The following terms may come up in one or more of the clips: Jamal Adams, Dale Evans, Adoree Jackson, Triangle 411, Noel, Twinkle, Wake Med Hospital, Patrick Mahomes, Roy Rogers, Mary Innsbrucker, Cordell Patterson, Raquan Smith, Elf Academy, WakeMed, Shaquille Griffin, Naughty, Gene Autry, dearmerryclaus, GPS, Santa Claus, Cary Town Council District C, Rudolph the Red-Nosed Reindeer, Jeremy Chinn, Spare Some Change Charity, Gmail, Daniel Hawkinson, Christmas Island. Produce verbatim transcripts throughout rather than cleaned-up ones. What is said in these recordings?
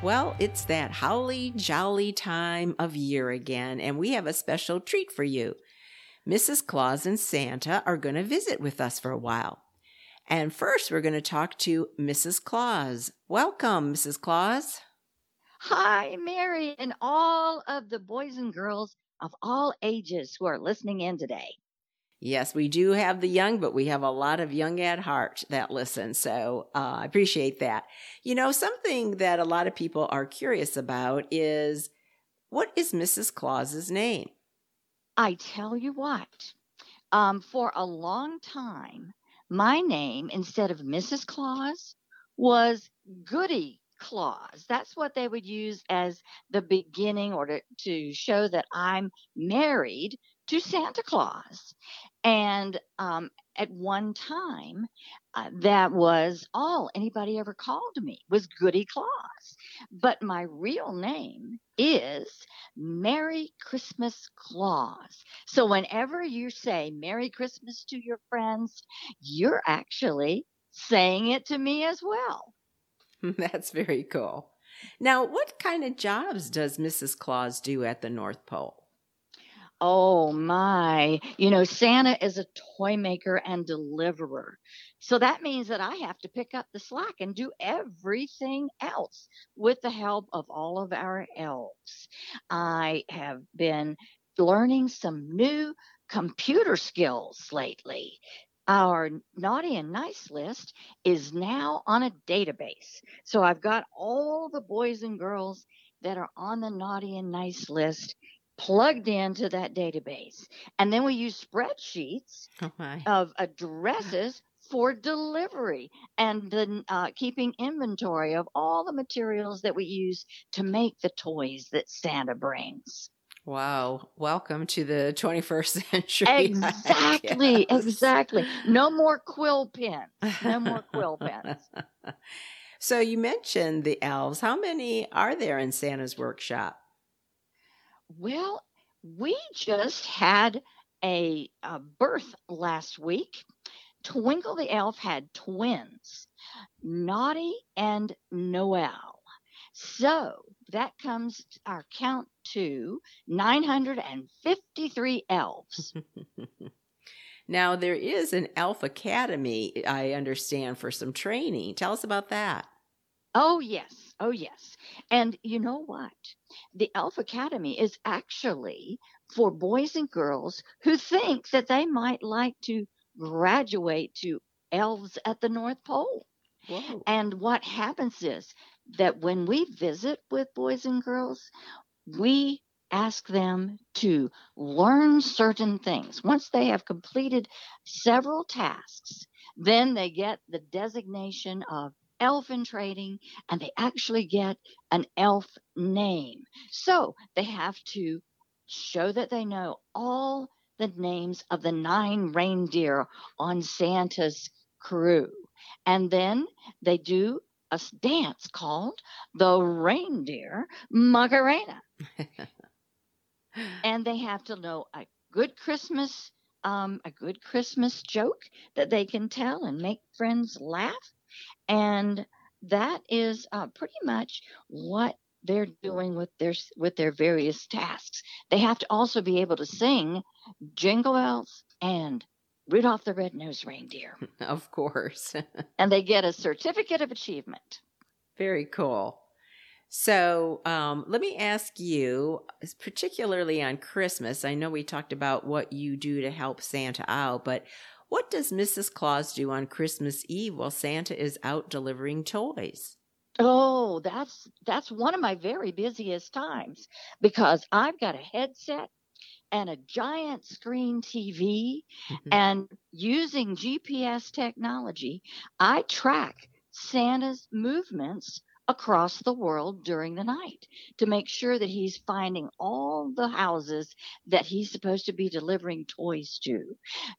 Well, it's that howly jolly time of year again, and we have a special treat for you. Missus Claus and Santa are going to visit with us for a while. And first, we're going to talk to Missus Claus. Welcome, Missus Claus. Hi, Mary, and all of the boys and girls of all ages who are listening in today. Yes, we do have the young, but we have a lot of young at heart that listen. So uh, I appreciate that. You know, something that a lot of people are curious about is, what is Missus Claus's name? I tell you what, um, for a long time, my name, instead of Missus Claus, was Goody Claus. That's what they would use as the beginning or to, to show that I'm married to Santa Claus. And um, at one time, uh, that was all anybody ever called me, was Goody Claus. But my real name is Merry Christmas Claus. So whenever you say Merry Christmas to your friends, you're actually saying it to me as well. That's very cool. Now, what kind of jobs does Missus Claus do at the North Pole? Oh, my. You know, Santa is a toy maker and deliverer. So that means that I have to pick up the slack and do everything else with the help of all of our elves. I have been learning some new computer skills lately. Our naughty and nice list is now on a database. So I've got all the boys and girls that are on the naughty and nice list plugged into that database. And then we use spreadsheets oh of addresses for delivery and the, uh, keeping inventory of all the materials that we use to make the toys that Santa brings. Wow. Welcome to the twenty-first century. Exactly. Exactly. No more quill pens. No more quill pens. So you mentioned the elves. How many are there in Santa's workshop? Well, we just had a, a birth last week. Twinkle the Elf had twins, Naughty and Noel. So that comes to our count to nine hundred fifty-three elves. Now, there is an Elf Academy, I understand, for some training. Tell us about that. Oh, yes. Oh, yes. And you know what? The Elf Academy is actually for boys and girls who think that they might like to graduate to elves at the North Pole. Whoa. And what happens is that when we visit with boys and girls, we ask them to learn certain things. Once they have completed several tasks, then they get the designation of elf in training, and they actually get an elf name. So they have to show that they know all the names of the nine reindeer on Santa's crew. And then they do a dance called the Reindeer Macarena. And they have to know a good Christmas, um, a good Christmas joke that they can tell and make friends laugh. And that is uh, pretty much what they're doing with their with their various tasks. They have to also be able to sing Jingle Bells and Rudolph the Red-Nosed Reindeer. Of course. And they get a certificate of achievement. Very cool. So um, let me ask you, particularly on Christmas, I know we talked about what you do to help Santa out, but what does Missus Claus do on Christmas Eve while Santa is out delivering toys? Oh, that's that's one of my very busiest times, because I've got a headset and a giant screen T V, and using G P S technology, I track Santa's movements across the world during the night to make sure that he's finding all the houses that he's supposed to be delivering toys to.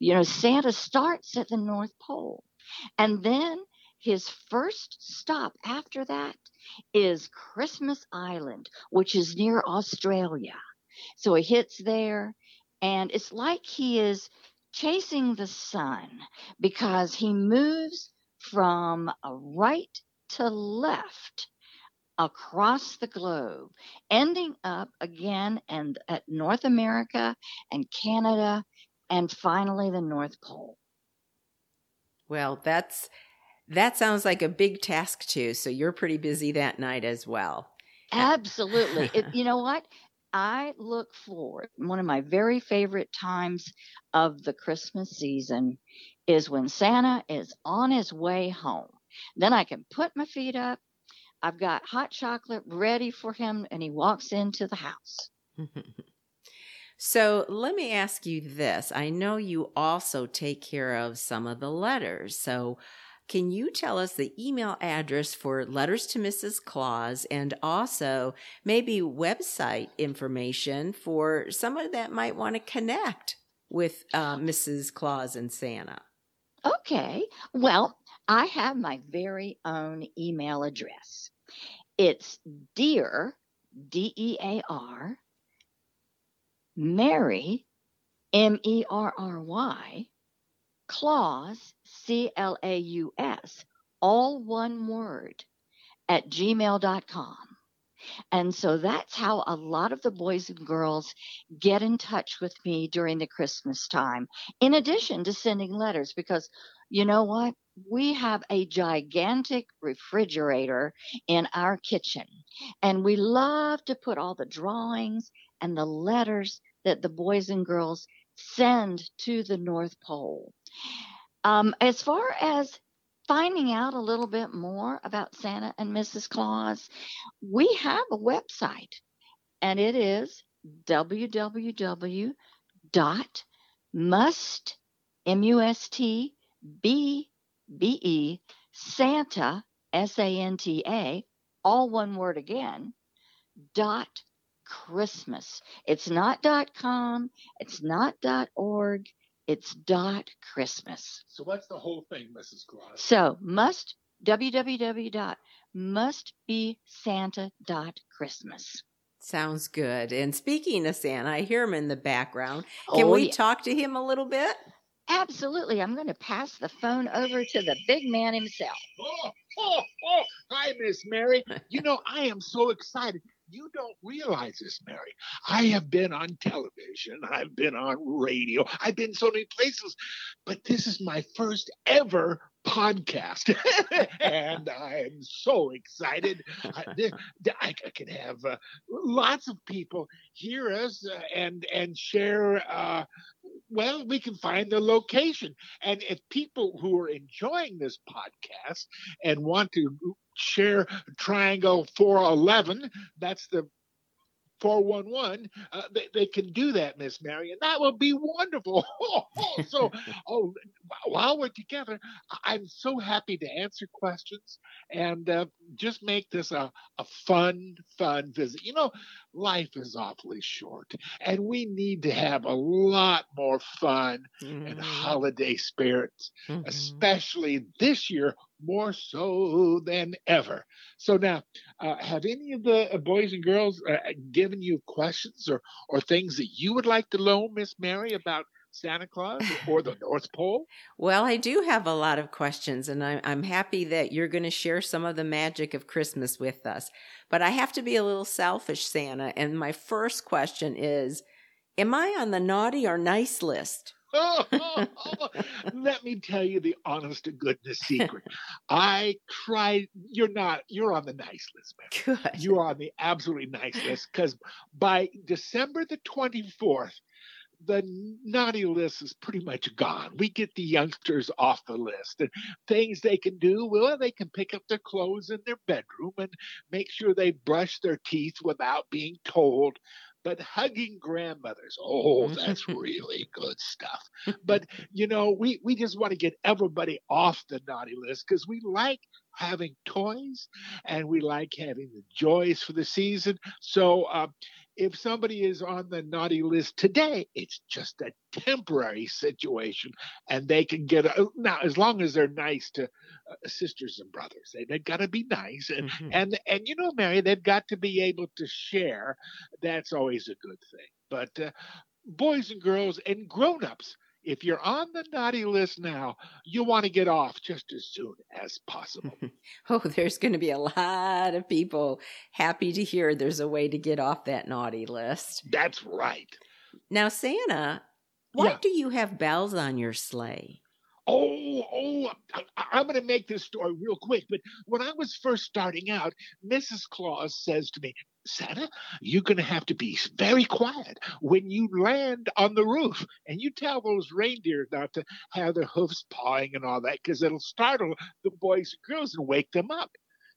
You know, Santa starts at the North Pole, and then his first stop after that is Christmas Island, which is near Australia. So he hits there, and it's like he is chasing the sun because he moves from right to left across the globe, ending up again and at North America and Canada and finally the North Pole. Well, that's that sounds like a big task too. So you're pretty busy that night as well. Absolutely. It, you know what? I look forward. One of my very favorite times of the Christmas season is when Santa is on his way home. Then I can put my feet up. I've got hot chocolate ready for him, and he walks into the house. So let me ask you this. I know you also take care of some of the letters. So can you tell us the email address for Letters to Missus Claus and also maybe website information for someone that might want to connect with uh, Missus Claus and Santa? Okay. Well, I have my very own email address. It's dear, D E A R, Mary, M E R R Y, Claus, C L A U S, all one word, at gmail dot com. And so that's how a lot of the boys and girls get in touch with me during the Christmas time, in addition to sending letters, because you know what? We have a gigantic refrigerator in our kitchen, and we love to put all the drawings and the letters that the boys and girls send to the North Pole. Um, as far as finding out a little bit more about Santa and Missus Claus, we have a website, and it is w w w dot must be santa, S A N T A, all one word again, dot Christmas. It's not dot com, it's not dot org, it's dot Christmas. So what's the whole thing, Missus Claus? So must, w w w dot must be santa dot christmas. Sounds good. And speaking of Santa, I hear him in the background. Can oh, we yeah. talk to him a little bit? Absolutely. I'm going to pass the phone over to the big man himself. Oh, oh, oh. Hi, Miss Mary. You know, I am so excited. You don't realize this, Mary. I have been on television. I've been on radio. I've been so many places. But this is my first ever podcast. And I'm so excited. I, I can have uh, lots of people hear us uh, and, and share. Uh, Well, we can find the location. And if people who are enjoying this podcast and want to share Triangle four eleven, that's the four one one, uh, they, they can do that, Miss Mary, and that will be wonderful. So oh, while we're together, I'm so happy to answer questions and uh, just make this a, a fun, fun visit. You know, life is awfully short, and we need to have a lot more fun mm-hmm. and holiday spirits, mm-hmm. especially this year, more so than ever. So now, uh, have any of the boys and girls uh, given you questions or, or things that you would like to know, Miss Mary, about Santa Claus or the North Pole? Well, I do have a lot of questions, and I'm, I'm happy that you're going to share some of the magic of Christmas with us. But I have to be a little selfish, Santa, and my first question is, am I on the naughty or nice list? Oh, oh, oh. Let me tell you the honest to goodness secret. I tried. You're not. You're on the nice list, man. Good. You're on the absolutely nice list because by December the twenty-fourth, the naughty list is pretty much gone. We get the youngsters off the list, and things they can do, well, they can pick up their clothes in their bedroom and make sure they brush their teeth without being told. But hugging grandmothers, oh, that's really good stuff. But, you know, we, we just want to get everybody off the naughty list because we like having toys, and we like having the joys for the season. So uh, if somebody is on the naughty list today, it's just a temporary situation, and they can get a, now as long as they're nice to uh, sisters and brothers, they, they've got to be nice, and, mm-hmm. and and you know, Mary, they've got to be able to share. That's always a good thing. But uh, boys and girls and grown-ups, if you're on the naughty list now, you want to get off just as soon as possible. Oh, there's going to be a lot of people happy to hear there's a way to get off that naughty list. That's right. Now, Santa, why yeah. do you have bells on your sleigh? Oh, oh, I'm going to make this story real quick. But when I was first starting out, Missus Claus says to me, Santa, you're going to have to be very quiet when you land on the roof. And you tell those reindeer not to have their hoofs pawing and all that, because it'll startle the boys and girls and wake them up.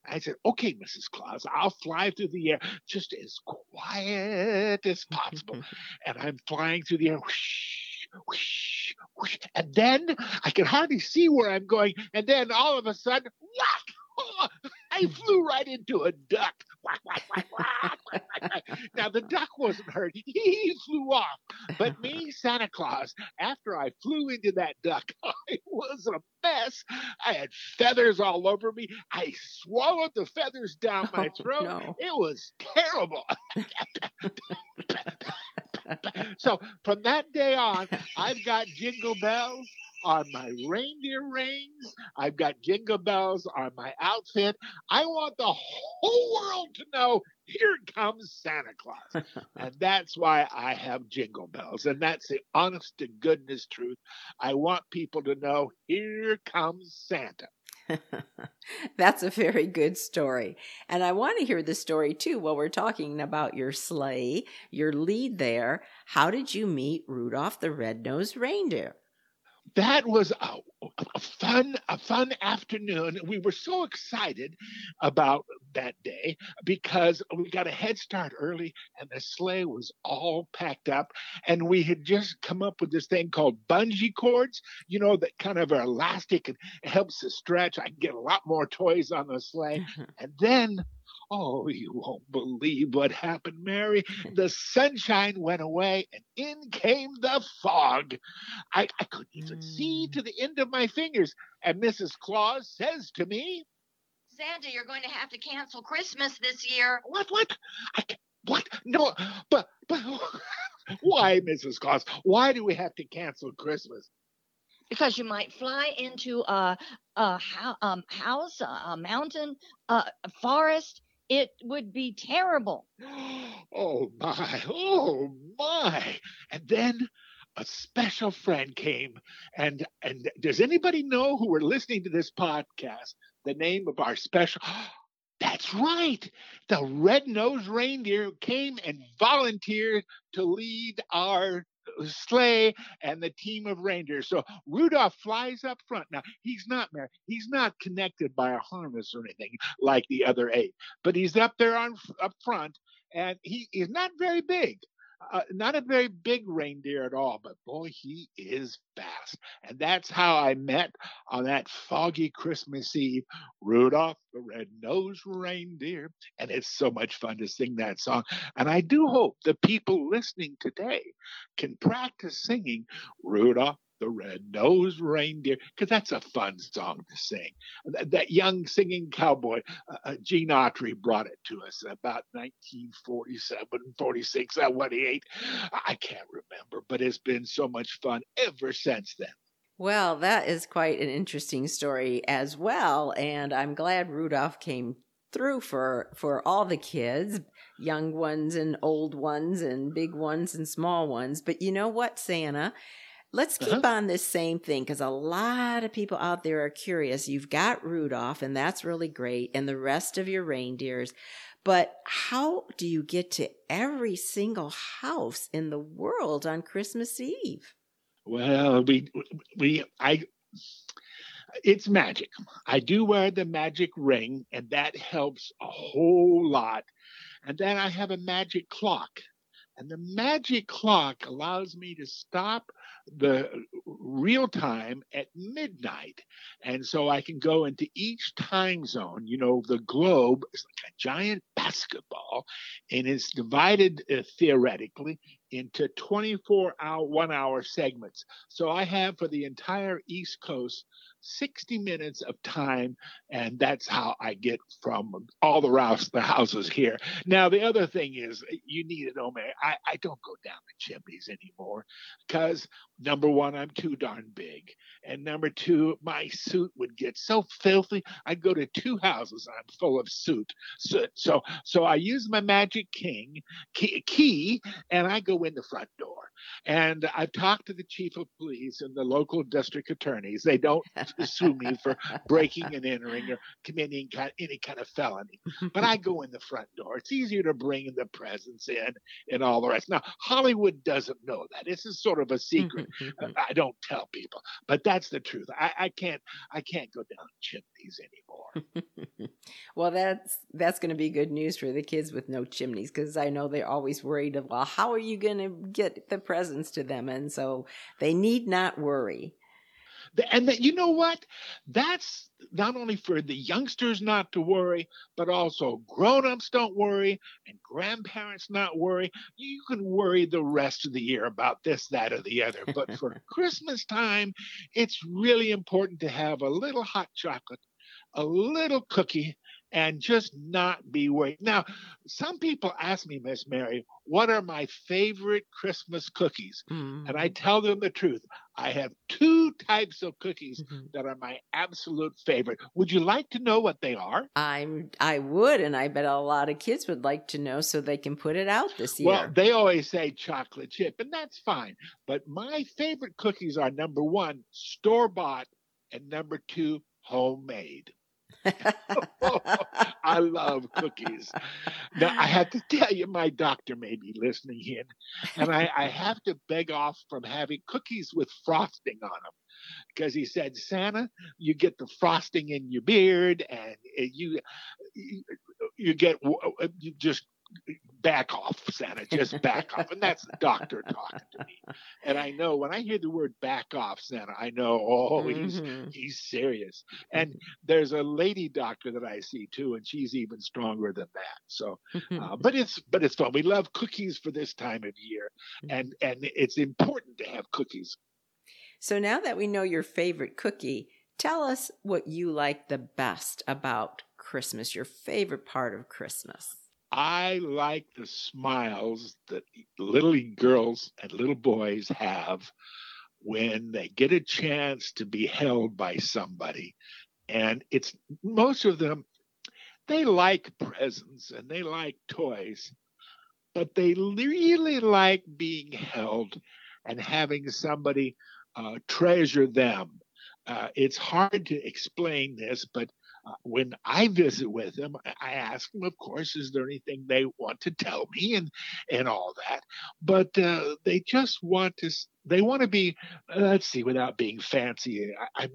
I said, okay, Missus Claus, I'll fly through the air just as quiet as possible. And I'm flying through the air. Whoosh, whoosh, whoosh. And then I can hardly see where I'm going. And then all of a sudden, whack! I flew right into a duck. Whack, whack, whack, whack, whack, whack, whack. Now, the duck wasn't hurt. He flew off. But me, Santa Claus, after I flew into that duck, it was a mess. I had feathers all over me. I swallowed the feathers down my throat. Oh, no. It was terrible. So from that day on, I've got jingle bells on my reindeer reins. I've got jingle bells on my outfit. I want the whole world to know, here comes Santa Claus. And that's why I have jingle bells. And that's the honest to goodness truth. I want people to know, here comes Santa. That's a very good story. And I want to hear the story too while we're talking about your sleigh, your lead there. How did you meet Rudolph the Red-Nosed Reindeer? That was a, a fun, a fun afternoon. We were so excited about that day because we got a head start early and the sleigh was all packed up. And we had just come up with this thing called bungee cords, you know, that kind of are elastic and helps to stretch. I can get a lot more toys on the sleigh. Mm-hmm. And then, oh, you won't believe what happened, Mary. The sunshine went away, and in came the fog. I, I couldn't even mm. see to the end of my fingers. And Missus Claus says to me, Santa, you're going to have to cancel Christmas this year. What, what? I, what? No, but, but why, Missus Claus? Why do we have to cancel Christmas? Because you might fly into a, a um, house, a mountain, a forest. It would be terrible. Oh, my. Oh, my. And then a special friend came. And and does anybody know who are listening to this podcast the name of our special? That's right. The Red-Nosed Reindeer came and volunteered to lead our sleigh and the team of reindeer. So Rudolph flies up front. Now, he's not married. He's not connected by a harness or anything like the other eight, but he's up there on up front, and he is not very big. Uh, not a very big reindeer at all, but boy, he is fast. And that's how I met on that foggy Christmas Eve, Rudolph the Red-Nosed Reindeer. And it's so much fun to sing that song. And I do hope the people listening today can practice singing Rudolph the Red-Nosed Reindeer, because that's a fun song to sing. That, that young singing cowboy, uh, Gene Autry, brought it to us about nineteen forty-seven, forty-six, uh, forty-eight. I can't remember, but it's been so much fun ever since then. Well, that is quite an interesting story as well, and I'm glad Rudolph came through for for all the kids, young ones and old ones and big ones and small ones. But you know what, Santa? Let's keep uh-huh. on this same thing, because a lot of people out there are curious. You've got Rudolph, and that's really great, and the rest of your reindeers. But how do you get to every single house in the world on Christmas Eve? Well, we, we, I, it's magic. I do wear the magic ring, and that helps a whole lot. And then I have a magic clock. And the magic clock allows me to stop the real time at midnight. And so I can go into each time zone. You know, the globe is like a giant basketball, and it's divided uh, theoretically into twenty-four hour, one hour segments. So I have for the entire East Coast sixty minutes of time, and that's how I get from all the routes, the houses here. Now, the other thing is, you need to know, Mary, I, I don't go down the chimneys anymore because, number one, I'm too darn big. And number two, my suit would get so filthy. I'd go to two houses, I'm full of suit. soot. So so I use my magic king key, key, and I go in the front door. And I've talked to the chief of police and the local district attorneys. They don't sue me for breaking and entering or committing any kind of felony. But I go in the front door. It's easier to bring the presents in and all the rest. Now, Hollywood doesn't know that. This is sort of a secret. I don't tell people, but that's the truth. I, I can't I can't go down chimneys anymore. Well, that's that's going to be good news for the kids with no chimneys, because I know they're always worried of, well, how are you going to get the presents to them? And so they need not worry. And that, you know what? That's not only for the youngsters not to worry, but also grown-ups don't worry and grandparents not worry. You can worry the rest of the year about this, that, or the other. But for Christmas time, it's really important to have a little hot chocolate, a little cookie, and just not be worried. Now, some people ask me, Miss Mary, what are my favorite Christmas cookies? Mm-hmm. And I tell them the truth. I have two types of cookies mm-hmm. that are my absolute favorite. Would you like to know what they are? I'm, I would, and I bet a lot of kids would like to know so they can put it out this year. Well, they always say chocolate chip, and that's fine. But my favorite cookies are, number one, store-bought, and number two, homemade. Oh, I love cookies. Now, I have to tell you, my doctor may be listening in, and I, I have to beg off from having cookies with frosting on them, because he said, Santa, you get the frosting in your beard, and you you, you get you just back off, Santa, just back off. And that's the doctor talking to me. And I know when I hear the word back off, Santa, I know, oh, he's, mm-hmm. he's serious. And there's a lady doctor that I see too, and she's even stronger than that. So, uh, but it's, but it's fun. We love cookies for this time of year. And, and it's important to have cookies. So now that we know your favorite cookie, tell us what you like the best about Christmas, your favorite part of Christmas. I like the smiles that little girls and little boys have when they get a chance to be held by somebody. And it's most of them, they like presents and they like toys, but they really like being held and having somebody uh, treasure them. Uh, it's hard to explain this, but Uh, when I visit with them, I ask them, of course, is there anything they want to tell me and, and all that. But uh, they just want to, they want to be, let's see, without being fancy, I, I'm,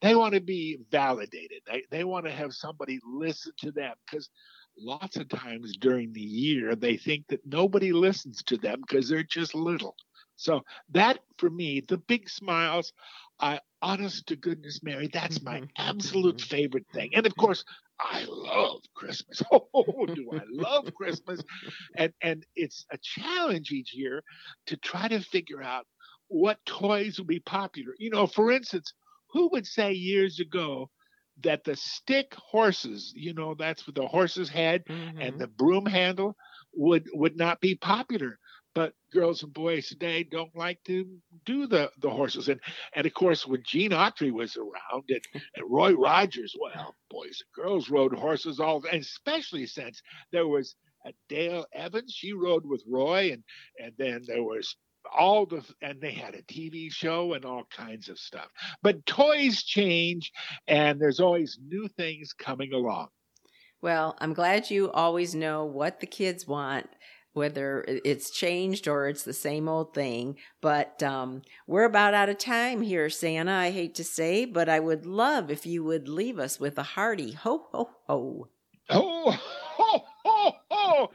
they want to be validated. They, they want to have somebody listen to them, because lots of times during the year, they think that nobody listens to them because they're just little. So that, for me, the big smiles, I honest to goodness, Mary, that's my absolute favorite thing. And of course, I love Christmas. Oh, do I love Christmas? And and it's a challenge each year to try to figure out what toys will be popular. You know, for instance, who would say years ago that the stick horses, you know, that's with the horse's head mm-hmm. and the broom handle would would not be popular? But girls and boys today don't like to do the, the horses. And, and, of course, when Gene Autry was around and, and Roy Rogers, well, boys and girls rode horses all, and especially since there was a Dale Evans, she rode with Roy, and, and then there was all the, and they had a T V show and all kinds of stuff. But toys change, and there's always new things coming along. Well, I'm glad you always know what the kids want, whether it's changed or it's the same old thing. But um, we're about out of time here, Santa, I hate to say, but I would love if you would leave us with a hearty ho, ho, ho. Ho, ho, ho, ho.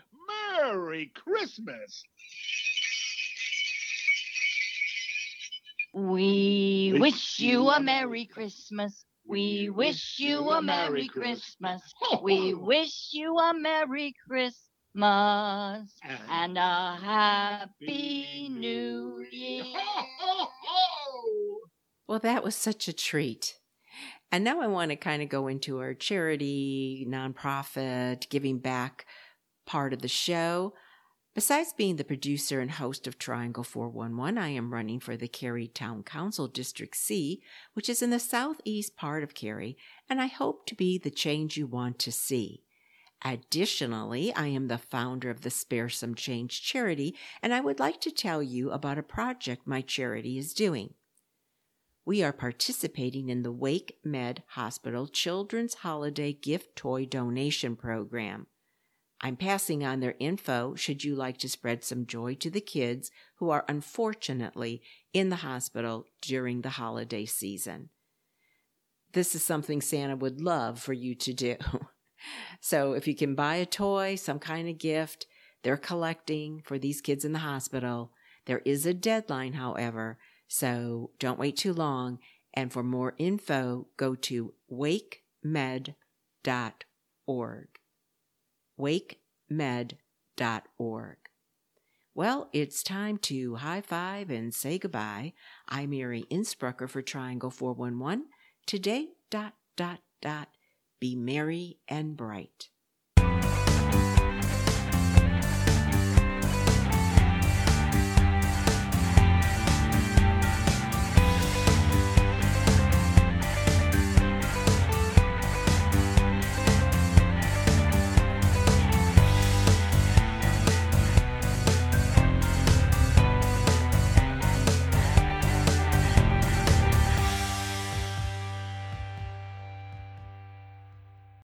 Merry Christmas. We wish you a Merry Christmas. We wish you a Merry Christmas. We wish you a Merry Christmas and a Happy New Year. Well, that was such a treat. And now I want to kind of go into our charity, nonprofit, giving back part of the show. Besides being the producer and host of Triangle four one one, I am running for the Cary Town Council District C, which is in the southeast part of Cary, and I hope to be the change you want to see. Additionally, I am the founder of the Spare Some Change Charity, and I would like to tell you about a project my charity is doing. We are participating in the Wake Med Hospital Children's Holiday Gift Toy Donation Program. I'm passing on their info should you like to spread some joy to the kids who are unfortunately in the hospital during the holiday season. This is something Santa would love for you to do. So if you can buy a toy, some kind of gift, they're collecting for these kids in the hospital. There is a deadline, however, so don't wait too long. And for more info, go to wake med dot org. wake med dot org. Well, it's time to high-five and say goodbye. I'm Mary Innsbrucker for Triangle four one one. Today, dot, dot, dot, be merry and bright.